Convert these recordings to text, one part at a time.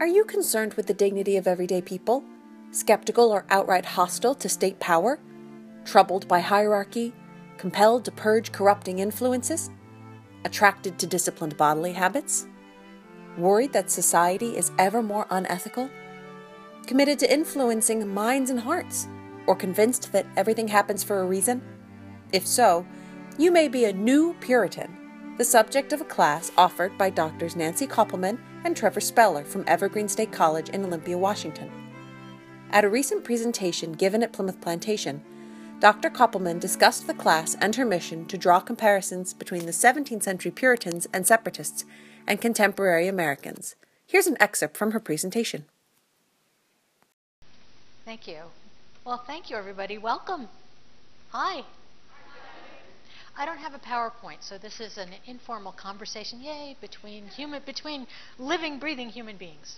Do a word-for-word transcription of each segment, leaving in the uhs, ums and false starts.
Are you concerned with the dignity of everyday people? Skeptical or outright hostile to state power? Troubled by hierarchy? Compelled to purge corrupting influences? Attracted to disciplined bodily habits? Worried that society is ever more unethical? Committed to influencing minds and hearts? Or convinced that everything happens for a reason? If so, you may be a new Puritan, the subject of a class offered by Doctors Nancy Koppelman and Trevor Speller from Evergreen State College in Olympia, Washington. At a recent presentation given at Plimoth Plantation, Doctor Koppelman discussed the class and her mission to draw comparisons between the seventeenth century Puritans and separatists and contemporary Americans. Here's an excerpt from her presentation. Thank you. Well, thank you, everybody. Welcome. Hi. I don't have a PowerPoint, so this is an informal conversation, yay, between human, between living, breathing human beings.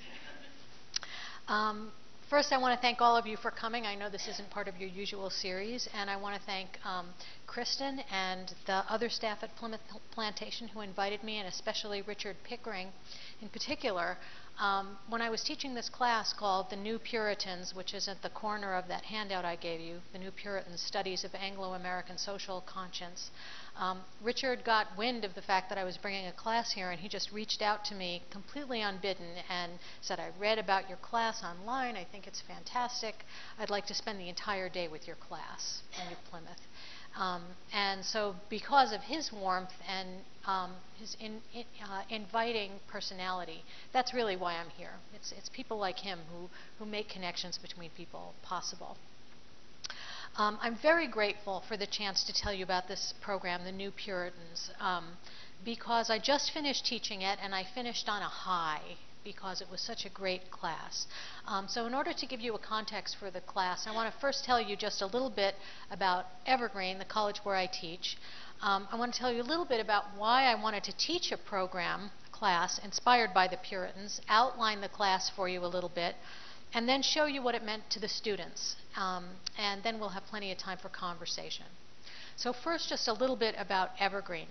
Um, first, I want to thank all of you for coming. I know this isn't part of your usual series, and I want to thank um, Kristen and the other staff at Plimoth Plantation who invited me, and especially Richard Pickering in particular. Um, when I was teaching this class called The New Puritans, which is at the corner of that handout I gave you, The New Puritans, Studies of Anglo-American Social Conscience, um, Richard got wind of the fact that I was bringing a class here, and he just reached out to me completely unbidden and said, I read about your class online, I think it's fantastic, I'd like to spend the entire day with your class in New Plymouth. Um, and so because of his warmth and um, his in, in, uh, inviting personality, that's really why I'm here. It's, it's people like him who, who make connections between people possible. Um, I'm very grateful for the chance to tell you about this program, The New Puritans, um, because I just finished teaching it and I finished on a high, because it was such a great class. Um, so in order to give you a context for the class, I want to first tell you just a little bit about Evergreen, the college where I teach. Um, I want to tell you a little bit about why I wanted to teach a program class inspired by the Puritans, outline the class for you a little bit, and then show you what it meant to the students. Um, and then we'll have plenty of time for conversation. So first, just a little bit about Evergreen.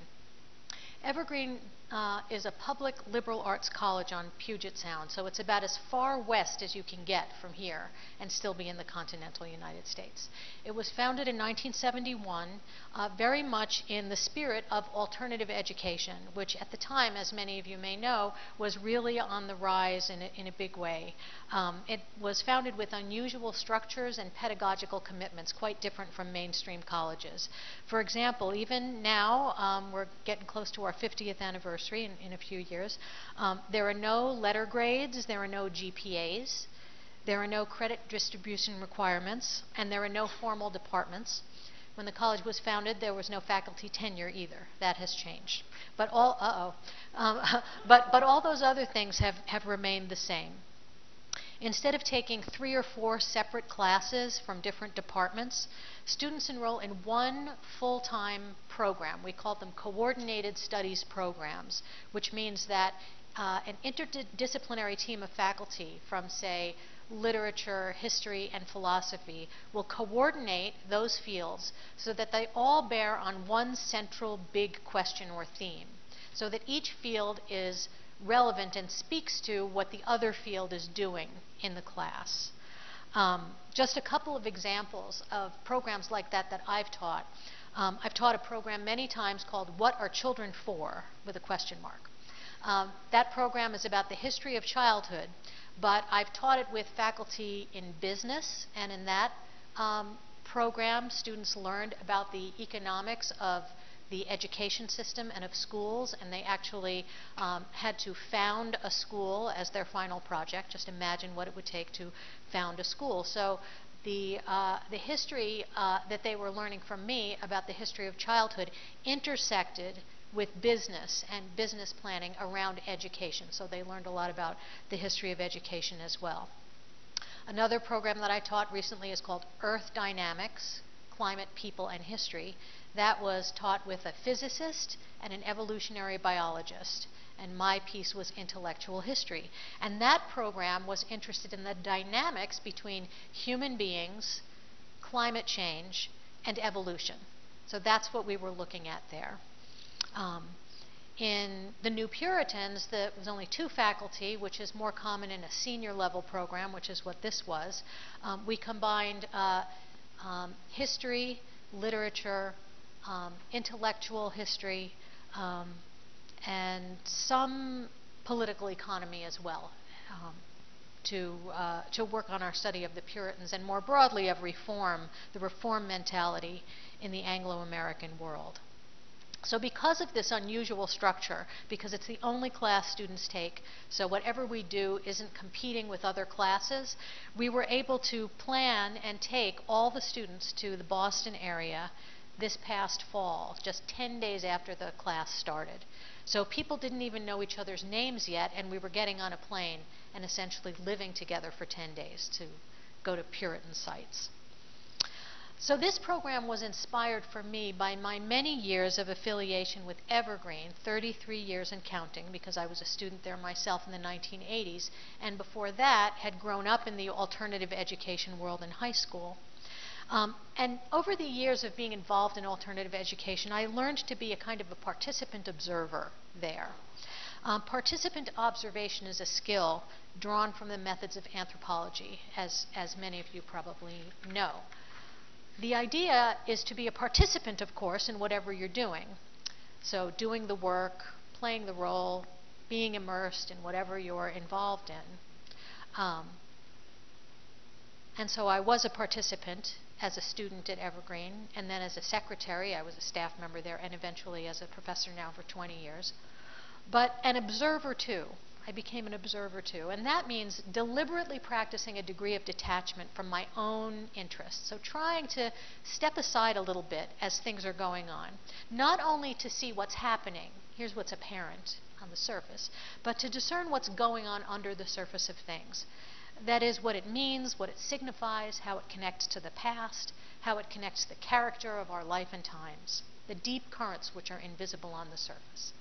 Evergreen uh, is a public liberal arts college on Puget Sound, so it's about as far west as you can get from here and still be in the continental United States. It was founded in nineteen seventy-one, uh, very much in the spirit of alternative education, which at the time, as many of you may know, was really on the rise in a, in a big way. Um, it was founded with unusual structures and pedagogical commitments, quite different from mainstream colleges. For example, even now, um, we're getting close to our fiftieth anniversary in, in a few years. Um, there are no letter grades, there are no G P As, there are no credit distribution requirements, and there are no formal departments. When the college was founded, there was no faculty tenure either. That has changed. But all, uh-oh, um, but, but all those other things have, have remained the same. Instead of taking three or four separate classes from different departments, students enroll in one full-time program. We call them coordinated studies programs, which means that uh, an interdisciplinary team of faculty from, say, literature, history, and philosophy will coordinate those fields so that they all bear on one central big question or theme, so that each field is relevant and speaks to what the other field is doing in the class. Um, just a couple of examples of programs like that that I've taught. Um, I've taught a program many times called What Are Children For? With a question mark. Um, that program is about the history of childhood, but I've taught it with faculty in business, and in that um, program students learned about the economics of the education system and of schools, and they actually um, had to found a school as their final project. Just imagine what it would take to found a school. So the, uh, the history uh, that they were learning from me about the history of childhood intersected with business and business planning around education. So they learned a lot about the history of education as well. Another program that I taught recently is called Earth Dynamics, Climate, People, and History. That was taught with a physicist and an evolutionary biologist, and my piece was intellectual history. And that program was interested in the dynamics between human beings, climate change, and evolution. So that's what we were looking at there. Um, In the New Puritans, there was only two faculty, which is more common in a senior level program, which is what this was. Um, we combined uh, um, history, literature, um, intellectual history, um, and some political economy as well, um, to, uh, to work on our study of the Puritans and more broadly of reform, the reform mentality in the Anglo-American world. So because of this unusual structure, because it's the only class students take, so whatever we do isn't competing with other classes, we were able to plan and take all the students to the Boston area this past fall, just ten days after the class started. So people didn't even know each other's names yet, and we were getting on a plane and essentially living together for ten days to go to Puritan sites. So this program was inspired for me by my many years of affiliation with Evergreen, thirty-three years and counting, because I was a student there myself in the nineteen eighties, and before that had grown up in the alternative education world in high school. Um, and over the years of being involved in alternative education, I learned to be a kind of a participant observer there. Um, participant observation is a skill drawn from the methods of anthropology, as, as many of you probably know. The idea is to be a participant, of course, in whatever you're doing. So doing the work, playing the role, being immersed in whatever you're involved in. Um, and so I was a participant as a student at Evergreen, and then as a secretary, I was a staff member there, and eventually as a professor now for twenty years. But an observer, too. I became an observer, too. And that means deliberately practicing a degree of detachment from my own interests. So trying to step aside a little bit as things are going on, not only to see what's happening, here's what's apparent on the surface, but to discern what's going on under the surface of things. That is, what it means, what it signifies, how it connects to the past, how it connects to the character of our life and times, the deep currents which are invisible on the surface.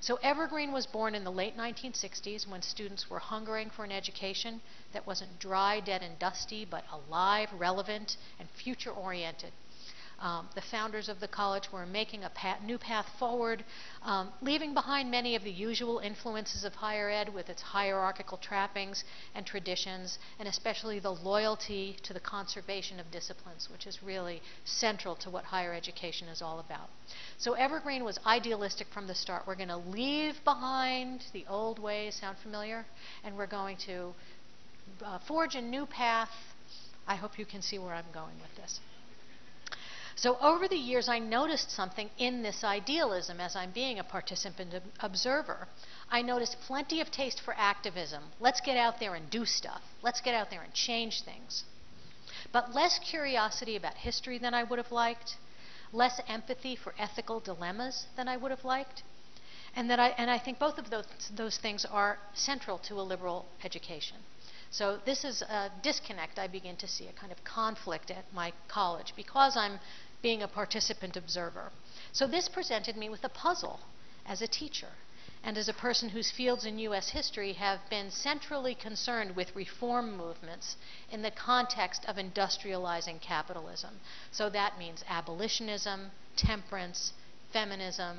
So Evergreen was born in the late nineteen sixties when students were hungering for an education that wasn't dry, dead, and dusty, but alive, relevant, and future-oriented. Um, the founders of the college were making a path, new path forward, um, leaving behind many of the usual influences of higher ed with its hierarchical trappings and traditions, and especially the loyalty to the conservation of disciplines, which is really central to what higher education is all about. So Evergreen was idealistic from the start. We're going to leave behind the old ways, sound familiar? And we're going to uh, forge a new path. I hope you can see where I'm going with this. So over the years, I noticed something in this idealism as I'm being a participant observer. I noticed plenty of taste for activism. Let's get out there and do stuff. Let's get out there and change things. But less curiosity about history than I would have liked, less empathy for ethical dilemmas than I would have liked. And, that I, and I think both of those, those things are central to a liberal education. So this is a disconnect I begin to see, a kind of conflict at my college because I'm being a participant observer. So this presented me with a puzzle as a teacher and as a person whose fields in U S history have been centrally concerned with reform movements in the context of industrializing capitalism. So that means abolitionism, temperance, feminism,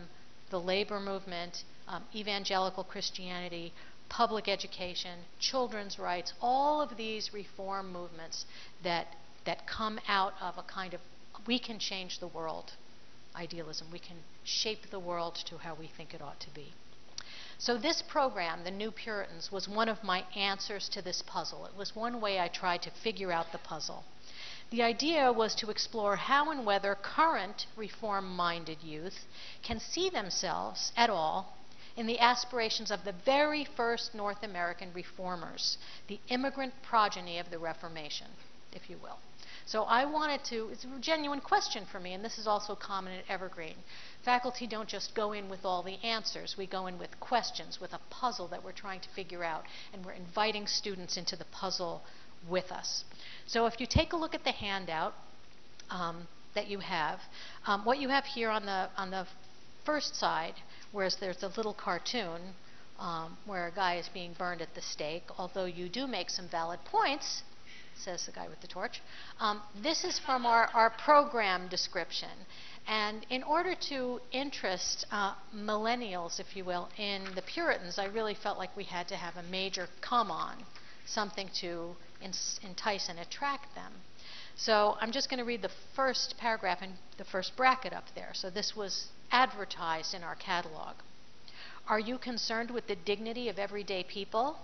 the labor movement, um, evangelical Christianity, public education, children's rights, all of these reform movements that, that come out of a kind of, we can change the world idealism. We can shape the world to how we think it ought to be. So this program, The New Puritans, was one of my answers to this puzzle. It was one way I tried to figure out the puzzle. The idea was to explore how and whether current reform-minded youth can see themselves at all in the aspirations of the very first North American reformers, the immigrant progeny of the Reformation, if you will. So I wanted to, it's a genuine question for me, and this is also common at Evergreen. Faculty don't just go in with all the answers. We go in with questions, with a puzzle that we're trying to figure out, and we're inviting students into the puzzle with us. So if you take a look at the handout um, that you have, um, what you have here on the, on the first side, whereas there's a little cartoon um, where a guy is being burned at the stake, although you do make some valid points, says the guy with the torch. Um, this is from our, our program description. And in order to interest uh, millennials, if you will, in the Puritans, I really felt like we had to have a major come-on, something to entice and attract them. So I'm just going to read the first paragraph and the first bracket up there. So this was advertised in our catalog. Are you concerned with the dignity of everyday people?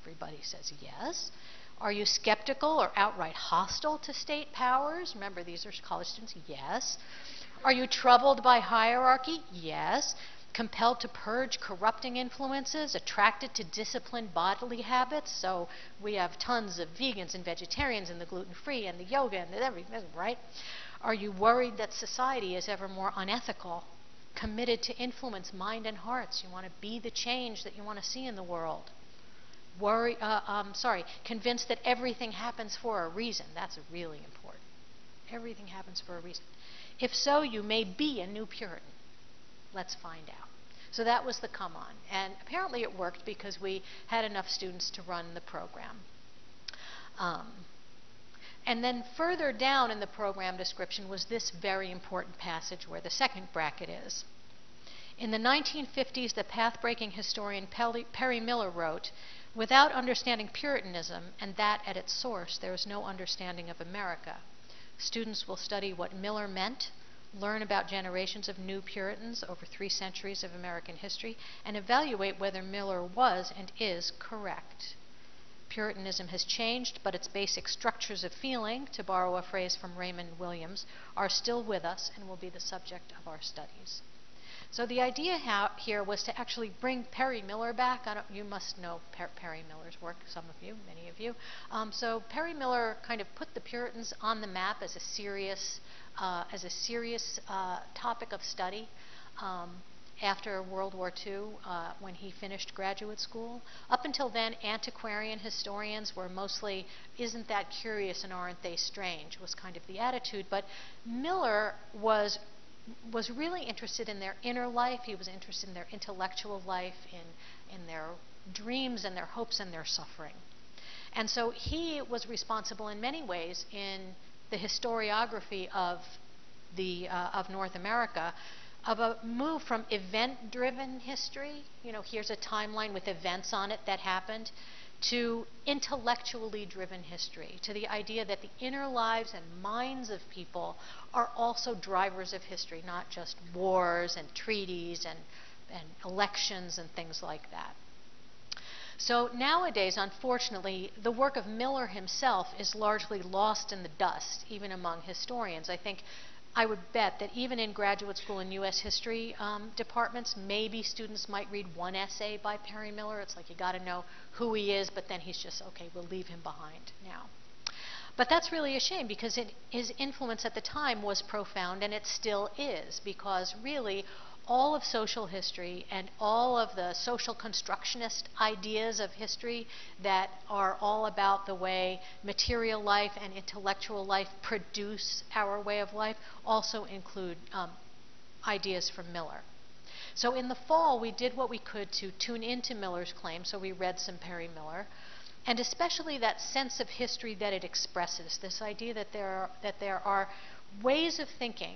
Everybody says yes. Are you skeptical or outright hostile to state powers? Remember, these are college students. Yes. Are you troubled by hierarchy? Yes. Compelled to purge corrupting influences? Attracted to disciplined bodily habits? So we have tons of vegans and vegetarians and the gluten-free and the yoga and the everything, right? Are you worried that society is ever more unethical? Committed to influence mind and hearts? You want to be the change that you want to see in the world. Worry, uh, um, sorry, convinced that everything happens for a reason. That's really important. Everything happens for a reason. If so, you may be a new Puritan. Let's find out. So that was the come on. And apparently it worked because we had enough students to run the program. Um, and then further down in the program description was this very important passage where the second bracket is. In the nineteen fifties, the path-breaking historian Perry Miller wrote, "Without understanding Puritanism, and that at its source, there is no understanding of America. Students will study what Miller meant, learn about generations of new Puritans over three centuries of American history, and evaluate whether Miller was and is correct. Puritanism has changed, but its basic structures of feeling, to borrow a phrase from Raymond Williams, are still with us and will be the subject of our studies." So the idea how, here was to actually bring Perry Miller back. I don't, you must know per, Perry Miller's work, some of you, many of you. Um, so Perry Miller kind of put the Puritans on the map as a serious, uh, as a serious uh, topic of study um, after World War Two uh, when he finished graduate school. Up until then, antiquarian historians were mostly, isn't that curious and aren't they strange, was kind of the attitude. But Miller was was really interested in their inner life. He was interested in their intellectual life, in, in their dreams and their hopes and their suffering. And so he was responsible in many ways in the historiography of, the, uh, of North America, of a move from event-driven history, you know, here's a timeline with events on it that happened, to intellectually driven history, to the idea that the inner lives and minds of people are also drivers of history, not just wars and treaties and, and elections and things like that. So nowadays, unfortunately, the work of Miller himself is largely lost in the dust, even among historians. I think I would bet that even in graduate school and U S history um, departments, maybe students might read one essay by Perry Miller. It's like you got to know who he is, but then he's just, okay, we'll leave him behind now. But that's really a shame because it, his influence at the time was profound, and it still is, because really all of social history and all of the social constructionist ideas of history that are all about the way material life and intellectual life produce our way of life also include um, ideas from Miller. So in the fall, we did what we could to tune into Miller's claim, so we read some Perry Miller, and especially that sense of history that it expresses, this idea that there are, that there are ways of thinking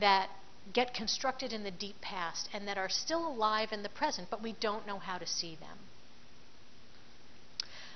that get constructed in the deep past and that are still alive in the present, but we don't know how to see them.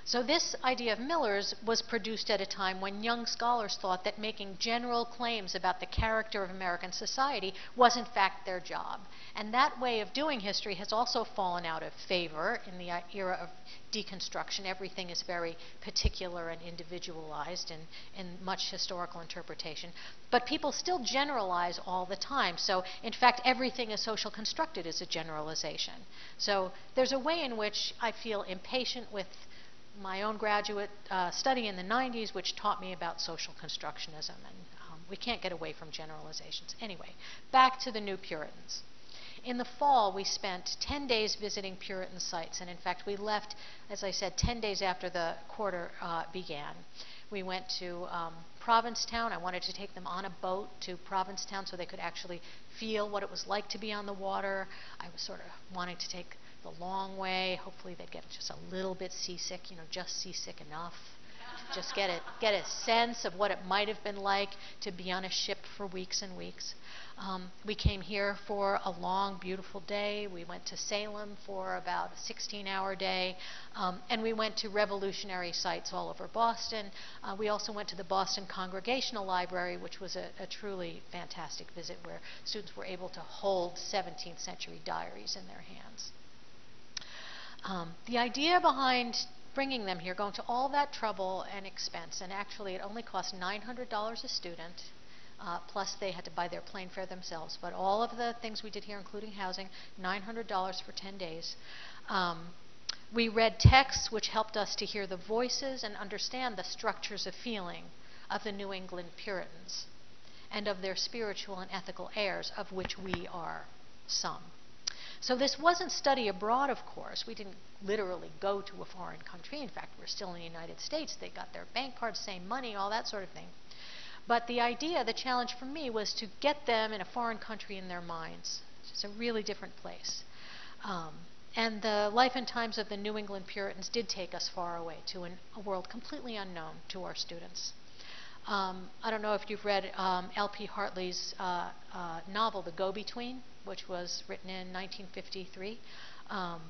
So this idea of Miller's was produced at a time when young scholars thought that making general claims about the character of American society was in fact their job. And that way of doing history has also fallen out of favor in the era of deconstruction. Everything is very particular and individualized in, in much historical interpretation. But people still generalize all the time. So in fact, everything is social constructed is a generalization. So there's a way in which I feel impatient with my own graduate uh, study in the nineties, which taught me about social constructionism, and um, we can't get away from generalizations. Anyway, back to the new Puritans. In the fall, we spent ten days visiting Puritan sites, and in fact, we left, as I said, ten days after the quarter uh, began. We went to um, Provincetown. I wanted to take them on a boat to Provincetown so they could actually feel what it was like to be on the water. I was sort of wanting to take the long way. Hopefully they'd get just a little bit seasick, you know, just seasick enough. just get it, get a sense of what it might have been like to be on a ship for weeks and weeks. Um, we came here for a long, beautiful day. We went to Salem for about a sixteen hour day. Um, and we went to revolutionary sites all over Boston. Uh, we also went to the Boston Congregational Library, which was a, a truly fantastic visit where students were able to hold seventeenth century diaries in their hands. Um, the idea behind bringing them here, going to all that trouble and expense, and actually it only cost nine hundred dollars a student, uh, plus they had to buy their plane fare themselves, but all of the things we did here, including housing, nine hundred dollars for ten days. Um, we read texts which helped us to hear the voices and understand the structures of feeling of the New England Puritans and of their spiritual and ethical heirs, of which we are some. So this wasn't study abroad, of course. We didn't literally go to a foreign country. In fact, we're still in the United States. They got their bank cards, same money, all that sort of thing. But the idea, the challenge for me, was to get them in a foreign country in their minds. It's a really different place. Um, and the life and times of the New England Puritans did take us far away to an, a world completely unknown to our students. Um, I don't know if you've read um, L P Hartley's uh, uh, novel, The Go-Between, which was written in nineteen fifty-three. Um,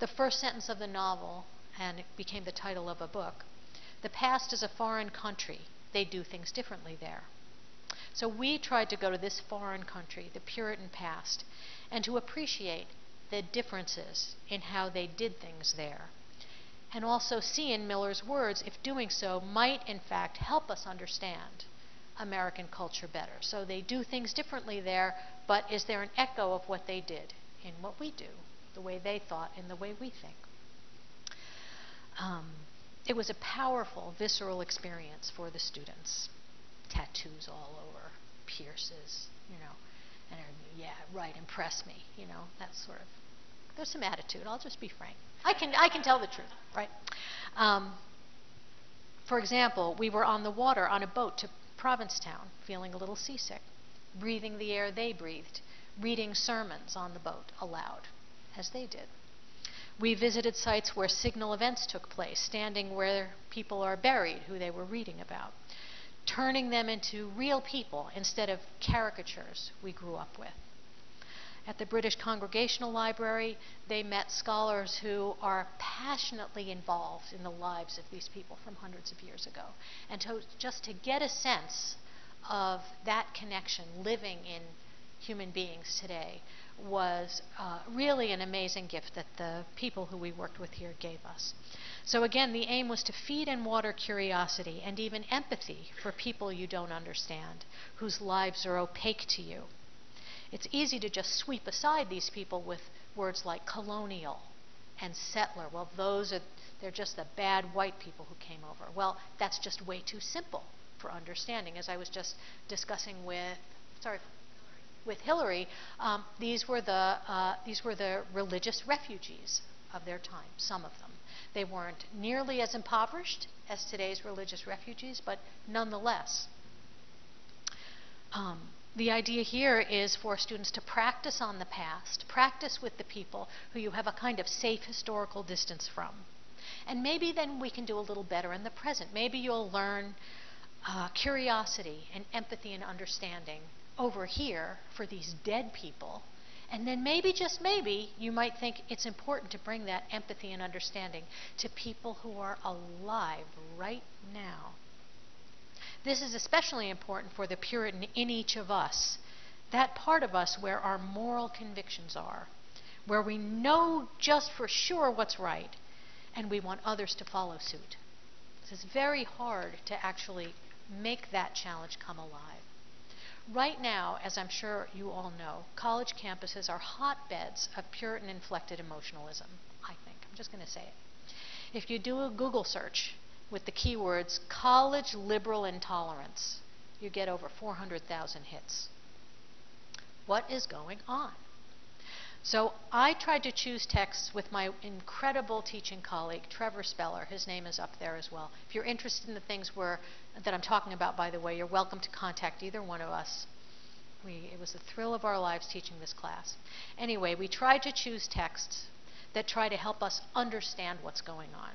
the first sentence of the novel, and it became the title of a book, "The past is a foreign country. They do things differently there." So we tried to go to this foreign country, the Puritan past, and to appreciate the differences in how they did things there. And also see in Miller's words if doing so might in fact help us understand American culture better. So they do things differently there, but is there an echo of what they did in what we do, the way they thought and the way we think? Um, it was a powerful, visceral experience for the students. Tattoos all over, pierces, you know, and yeah, right, impress me, you know, that sort of. There's some attitude, I'll just be frank. I can, I can tell the truth, right? Um, for example, we were on the water on a boat to Provincetown, feeling a little seasick, breathing the air they breathed, reading sermons on the boat aloud, as they did. We visited sites where signal events took place, standing where people are buried, who they were reading about, turning them into real people instead of caricatures we grew up with. At the British Congregational Library, they met scholars who are passionately involved in the lives of these people from hundreds of years ago. And to, just to get a sense of that connection living in human beings today was uh, really an amazing gift that the people who we worked with here gave us. So again, the aim was to feed and water curiosity and even empathy for people you don't understand, whose lives are opaque to you. It's easy to just sweep aside these people with words like colonial and settler. Well, those are, they're just the bad white people who came over. Well, that's just way too simple for understanding. As I was just discussing with, sorry, with Hillary, um, these were the, uh, these were the religious refugees of their time, some of them. They weren't nearly as impoverished as today's religious refugees, but nonetheless. Um, The idea here is for students to practice on the past, practice with the people who you have a kind of safe historical distance from. And maybe then we can do a little better in the present. Maybe you'll learn uh, curiosity and empathy and understanding over here for these dead people. And then maybe, just maybe, you might think it's important to bring that empathy and understanding to people who are alive right now. This is especially important for the Puritan in each of us, that part of us where our moral convictions are, where we know just for sure what's right, and we want others to follow suit. It's very hard to actually make that challenge come alive. Right now, as I'm sure you all know, college campuses are hotbeds of Puritan-inflected emotionalism, I think. I'm just going to say it. If you do a Google search with the keywords college liberal intolerance, you get over four hundred thousand hits. What is going on? So I tried to choose texts with my incredible teaching colleague, Trevor Speller. His name is up there as well. If you're interested in the things we're, that I'm talking about, by the way, you're welcome to contact either one of us. We, it was the thrill of our lives teaching this class. Anyway, we tried to choose texts that try to help us understand what's going on.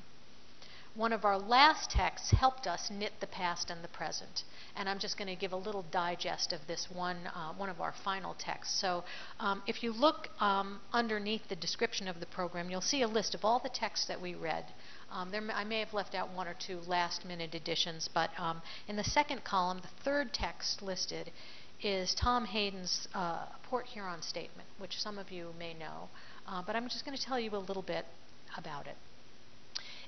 One of our last texts helped us knit the past and the present. And I'm just going to give a little digest of this one, uh, one of our final texts. So um, if you look um, underneath the description of the program, you'll see a list of all the texts that we read. Um, there, I may have left out one or two last-minute additions, but um, in the second column, the third text listed is Tom Hayden's uh, Port Huron Statement, which some of you may know. Uh, but I'm just going to tell you a little bit about it.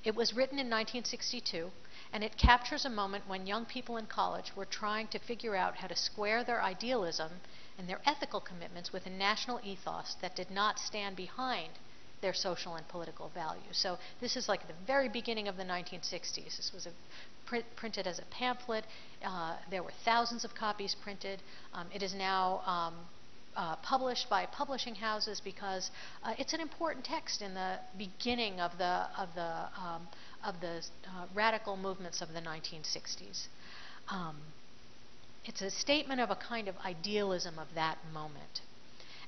It was written in nineteen sixty-two, and it captures a moment when young people in college were trying to figure out how to square their idealism and their ethical commitments with a national ethos that did not stand behind their social and political values. So this is like the very beginning of the nineteen sixties. This was a print, printed as a pamphlet. Uh, there were thousands of copies printed. Um, it is now um, Uh, published by publishing houses because uh, it's an important text in the beginning of the of the um, of the uh, radical movements of the nineteen sixties. Um, it's a statement of a kind of idealism of that moment.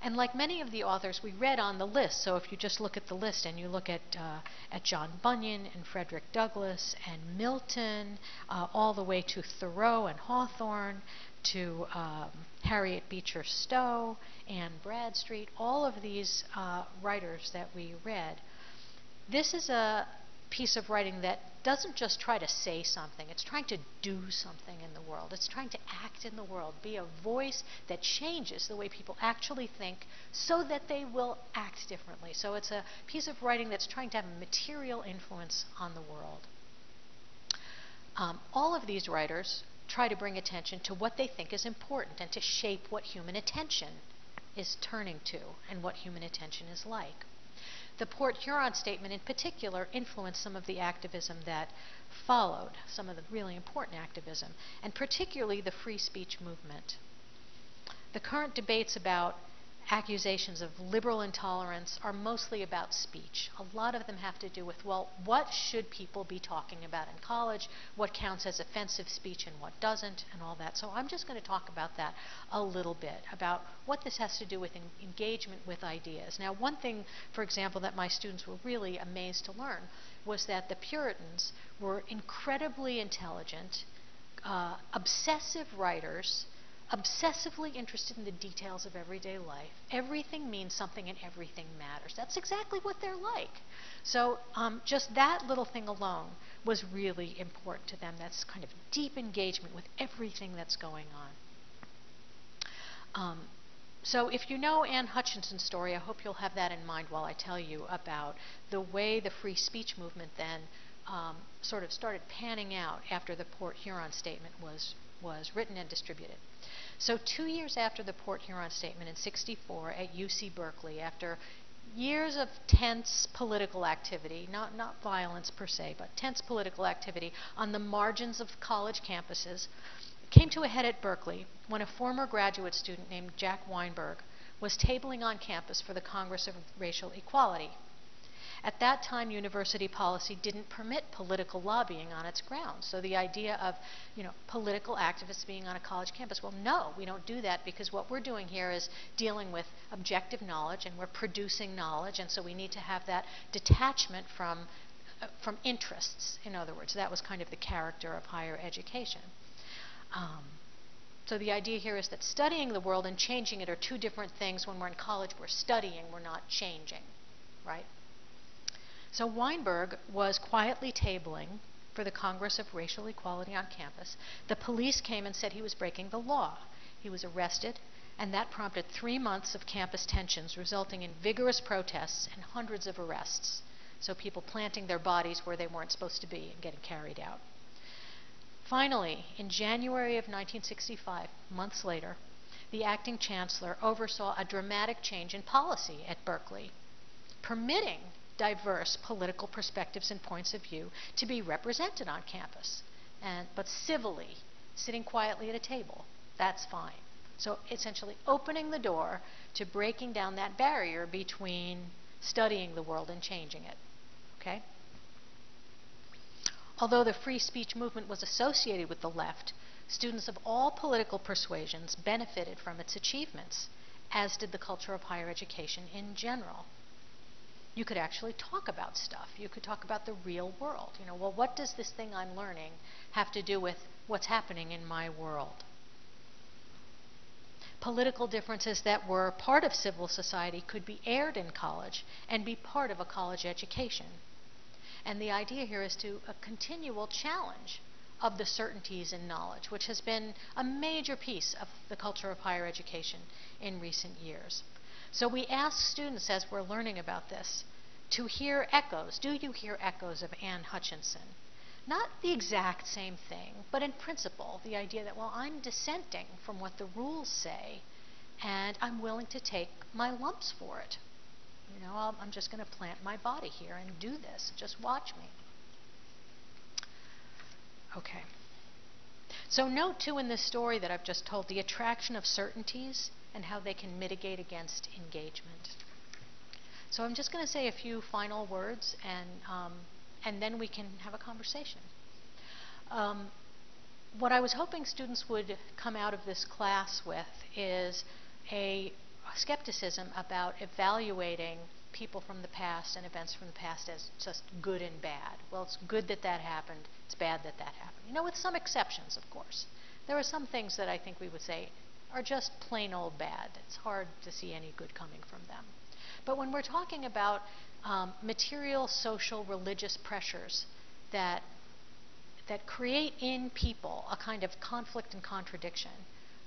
And like many of the authors, we read on the list. So if you just look at the list and you look at uh, at John Bunyan and Frederick Douglass and Milton, uh, all the way to Thoreau and Hawthorne, to um, Harriet Beecher Stowe, Anne Bradstreet, all of these uh, writers that we read. This is a piece of writing that doesn't just try to say something, it's trying to do something in the world. It's trying to act in the world, be a voice that changes the way people actually think so that they will act differently. So it's a piece of writing that's trying to have a material influence on the world. Um, all of these writers try to bring attention to what they think is important and to shape what human attention is turning to and what human attention is like. The Port Huron Statement in particular influenced some of the activism that followed, some of the really important activism, and particularly the free speech movement. The current debates about accusations of liberal intolerance are mostly about speech. A lot of them have to do with, well, what should people be talking about in college? What counts as offensive speech and what doesn't, and all that. So I'm just going to talk about that a little bit, about what this has to do with en engagement with ideas. Now, one thing, for example, that my students were really amazed to learn was that the Puritans were incredibly intelligent, uh, obsessive writers, obsessively interested in the details of everyday life. Everything means something and everything matters. That's exactly what they're like. So um, just that little thing alone was really important to them. That's kind of deep engagement with everything that's going on. Um, so if you know Anne Hutchinson's story, I hope you'll have that in mind while I tell you about the way the free speech movement then um, sort of started panning out after the Port Huron Statement was, was written and distributed. So two years after the Port Huron Statement in sixty-four at U C Berkeley, after years of tense political activity, not, not violence per se, but tense political activity on the margins of college campuses, came to a head at Berkeley when a former graduate student named Jack Weinberg was tabling on campus for the Congress of Racial Equality. At that time, university policy didn't permit political lobbying on its grounds. So the idea of, you know, political activists being on a college campus, well, no, we don't do that because what we're doing here is dealing with objective knowledge and we're producing knowledge, and so we need to have that detachment from, uh, from interests, in other words. That was kind of the character of higher education. Um, So the idea here is that studying the world and changing it are two different things. When we're in college, we're studying, we're not changing, right? So Weinberg was quietly tabling for the Congress of Racial Equality on campus. The police came and said he was breaking the law. He was arrested, and that prompted three months of campus tensions, resulting in vigorous protests and hundreds of arrests. So people planting their bodies where they weren't supposed to be and getting carried out. Finally, in January of nineteen sixty-five, months later, the acting chancellor oversaw a dramatic change in policy at Berkeley, permitting diverse political perspectives and points of view to be represented on campus, and, but civilly, sitting quietly at a table. That's fine. So essentially opening the door to breaking down that barrier between studying the world and changing it. Okay? Although the free speech movement was associated with the left, students of all political persuasions benefited from its achievements, as did the culture of higher education in general. you could actually talk about stuff. You could talk about the real world. You know, well, what does this thing I'm learning have to do with what's happening in my world? Political differences that were part of civil society could be aired in college and be part of a college education. And the idea here is to a continual challenge of the certainties in knowledge, which has been a major piece of the culture of higher education in recent years. So we ask students as we're learning about this to hear echoes. Do you hear echoes of Anne Hutchinson? Not the exact same thing, but in principle, the idea that, well, I'm dissenting from what the rules say, and I'm willing to take my lumps for it. You know, I'll, I'm just going to plant my body here and do this. Just watch me. Okay. So note, too, in this story that I've just told, the attraction of certainties and how they can mitigate against engagement. So I'm just going to say a few final words, and um, and then we can have a conversation. Um, what I was hoping students would come out of this class with is a skepticism about evaluating people from the past and events from the past as just good and bad. Well, it's good that that happened, it's bad that that happened. You know, with some exceptions, of course. There are some things that I think we would say are just plain old bad. It's hard to see any good coming from them. But when we're talking about um, material, social, religious pressures that, that create in people a kind of conflict and contradiction,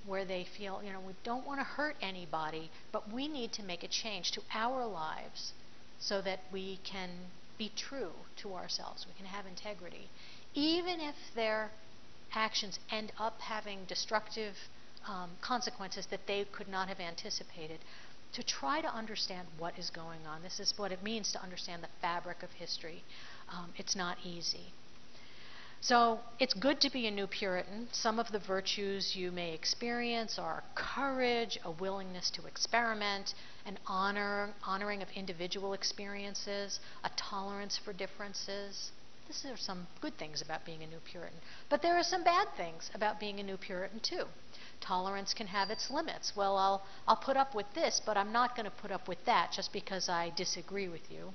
where they feel, you know, we don't want to hurt anybody, but we need to make a change to our lives so that we can be true to ourselves, we can have integrity. Even if their actions end up having destructive um, consequences that they could not have anticipated, to try to understand what is going on. This is what it means to understand the fabric of history. Um, it's not easy. So it's good to be a new Puritan. Some of the virtues you may experience are courage, a willingness to experiment, an honor, honoring of individual experiences, a tolerance for differences. These are some good things about being a new Puritan. But there are some bad things about being a new Puritan too. Tolerance can have its limits. Well, I'll, I'll put up with this, but I'm not going to put up with that just because I disagree with you.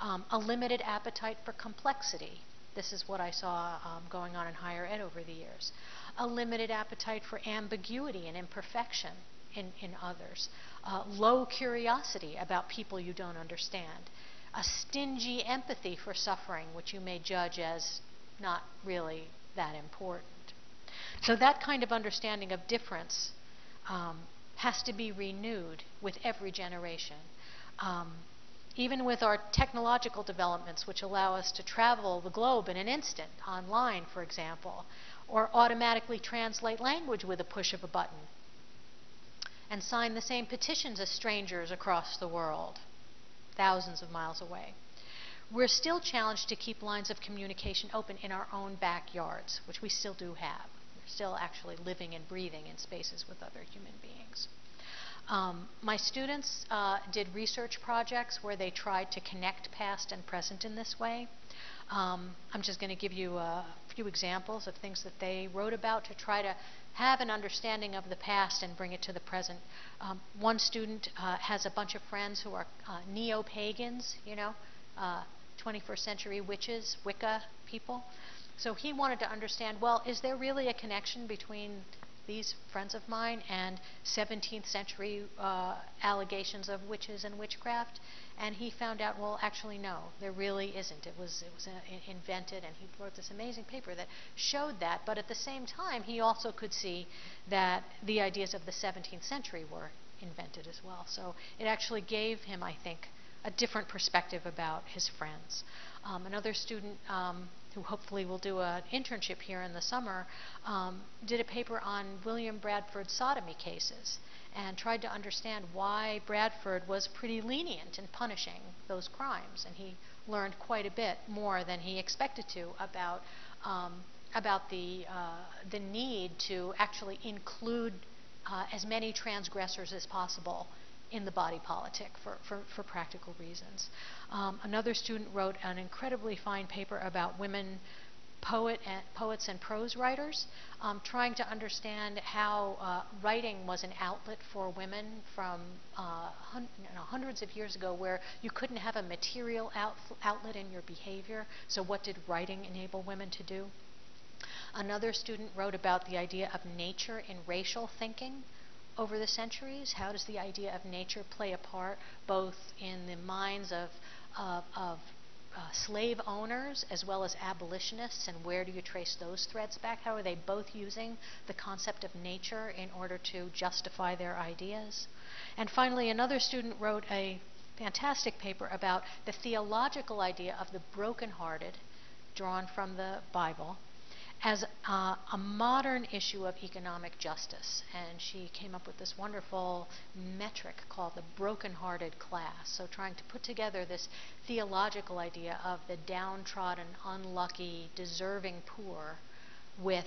Um, a limited appetite for complexity. This is what I saw um, going on in higher ed over the years. A limited appetite for ambiguity and imperfection in, in others. Uh, low curiosity about people you don't understand. A stingy empathy for suffering, which you may judge as not really that important. So that kind of understanding of difference um, has to be renewed with every generation. Um, Even with our technological developments, which allow us to travel the globe in an instant, online, for example, or automatically translate language with a push of a button, and sign the same petitions as strangers across the world, thousands of miles away. We're still challenged to keep lines of communication open in our own backyards, which we still do have. We're still actually living and breathing in spaces with other human beings. Um, my students uh, did research projects where they tried to connect past and present in this way. Um, I'm just going to give you a few examples of things that they wrote about to try to have an understanding of the past and bring it to the present. Um, one student uh, has a bunch of friends who are uh, neo-pagans, you know, uh, twenty-first century witches, Wicca people. So he wanted to understand, well, is there really a connection between these friends of mine and seventeenth century uh, allegations of witches and witchcraft? And he found out, well, actually no, there really isn't. It was, it was uh, invented, and he wrote this amazing paper that showed that, but at the same time he also could see that the ideas of the seventeenth century were invented as well. So it actually gave him, I think, a different perspective about his friends. Um, another student um, who hopefully will do an internship here in the summer, um, did a paper on William Bradford's sodomy cases and tried to understand why Bradford was pretty lenient in punishing those crimes. And he learned quite a bit more than he expected to about, um, about the, uh, the need to actually include uh, as many transgressors as possible in the body politic for, for, for practical reasons. Um, another student wrote an incredibly fine paper about women poet and, poets and prose writers, um, trying to understand how uh, writing was an outlet for women from uh, hun you know, hundreds of years ago, where you couldn't have a material out outlet in your behavior. So what did writing enable women to do? Another student wrote about the idea of nature in racial thinking over the centuries. How does the idea of nature play a part both in the minds of, of, of Uh, slave owners as well as abolitionists, and where do you trace those threads back? How are they both using the concept of nature in order to justify their ideas? And finally, another student wrote a fantastic paper about the theological idea of the brokenhearted, drawn from the Bible, as uh, a modern issue of economic justice. And she came up with this wonderful metric called the brokenhearted class. So trying to put together this theological idea of the downtrodden, unlucky, deserving poor with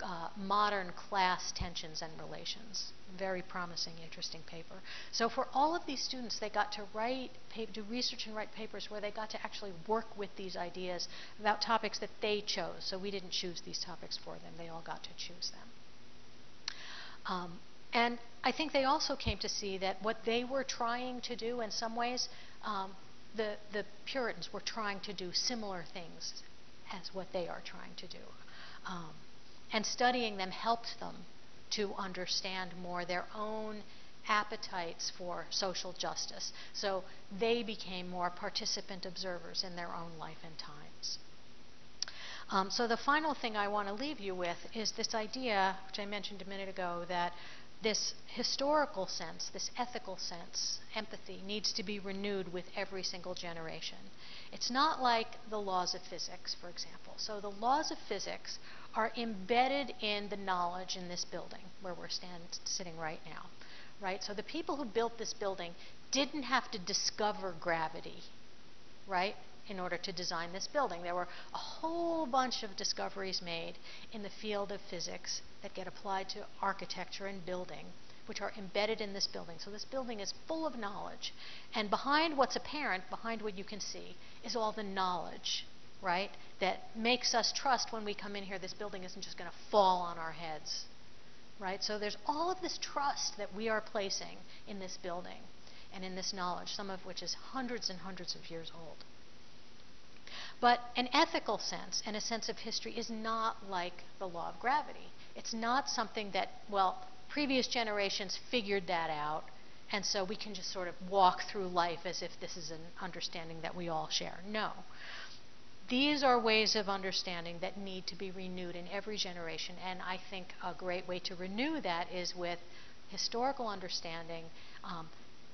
uh, modern class tensions and relations. Very promising, interesting paper. So for all of these students, they got to write, do research and write papers where they got to actually work with these ideas about topics that they chose. So we didn't choose these topics for them. They all got to choose them. Um, and I think they also came to see that what they were trying to do in some ways, um, the, the Puritans were trying to do similar things as what they are trying to do. Um, and studying them helped them to understand more their own appetites for social justice. So they became more participant observers in their own life and times. Um, so the final thing I want to leave you with is this idea, which I mentioned a minute ago, that this historical sense, this ethical sense, empathy, needs to be renewed with every single generation. It's not like the laws of physics, for example. So the laws of physics are embedded in the knowledge in this building where we're stand, sitting right now, right? So the people who built this building didn't have to discover gravity, right, in order to design this building. There were a whole bunch of discoveries made in the field of physics that get applied to architecture and building, which are embedded in this building. So this building is full of knowledge. And behind what's apparent, behind what you can see, is all the knowledge, right, that makes us trust when we come in here this building isn't just going to fall on our heads, right? So there's all of this trust that we are placing in this building and in this knowledge, some of which is hundreds and hundreds of years old. But an ethical sense and a sense of history is not like the law of gravity. It's not something that, well, previous generations figured that out, and so we can just sort of walk through life as if this is an understanding that we all share. No. These are ways of understanding that need to be renewed in every generation, and I think a great way to renew that is with historical understanding. Um,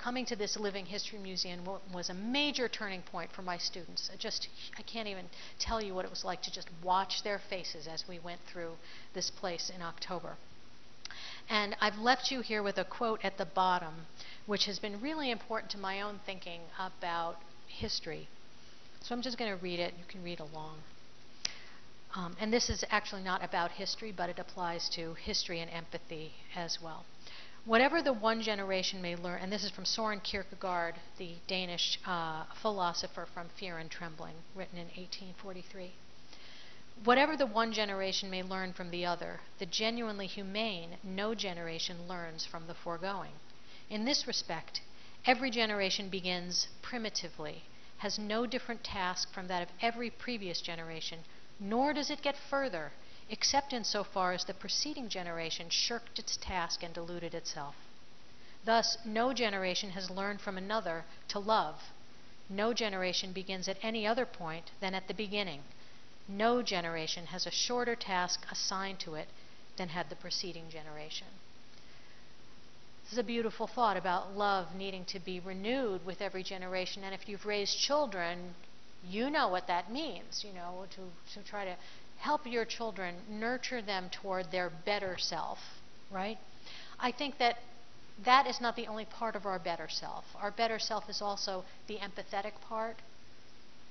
coming to this Living History Museum was a major turning point for my students. It just, I can't even tell you what it was like to just watch their faces as we went through this place in October. And I've left you here with a quote at the bottom, which has been really important to my own thinking about history. So I'm just going to read it. You can read along. Um, and this is actually not about history, but it applies to history and empathy as well. Whatever the one generation may learn, and this is from Søren Kierkegaard, the Danish uh, philosopher from Fear and Trembling, written in eighteen forty-three. Whatever the one generation may learn from the other, the genuinely humane no generation learns from the foregoing. In this respect, every generation begins primitively, has no different task from that of every previous generation, nor does it get further, except insofar as the preceding generation shirked its task and deluded itself. Thus, no generation has learned from another to love. No generation begins at any other point than at the beginning. No generation has a shorter task assigned to it than had the preceding generation. This is a beautiful thought about love needing to be renewed with every generation. And if you've raised children, you know what that means, you know, to, to try to help your children, nurture them toward their better self, right? I think that that is not the only part of our better self. Our better self is also the empathetic part,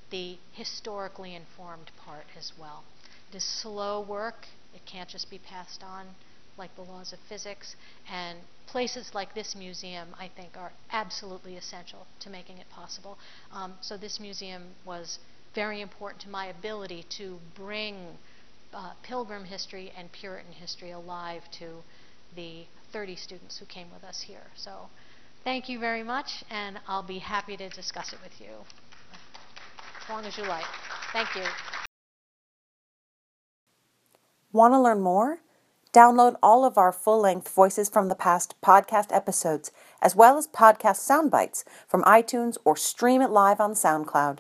the historically informed part as well. It is slow work. It can't just be passed on like the laws of physics, and places like this museum, I think, are absolutely essential to making it possible. Um, so this museum was very important to my ability to bring uh, Pilgrim history and Puritan history alive to the thirty students who came with us here. So thank you very much, and I'll be happy to discuss it with you as long as you like. Thank you. Want to learn more? Download all of our full-length Voices from the Past podcast episodes, as well as podcast soundbites from iTunes, or stream it live on SoundCloud.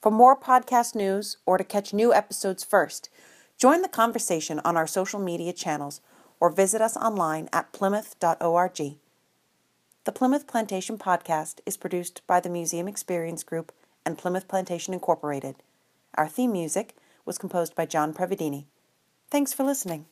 For more podcast news or to catch new episodes first, join the conversation on our social media channels or visit us online at plymouth dot org. The Plimoth Plantation podcast is produced by the Museum Experience Group and Plimoth Plantation Incorporated. Our theme music was composed by John Prevadini. Thanks for listening.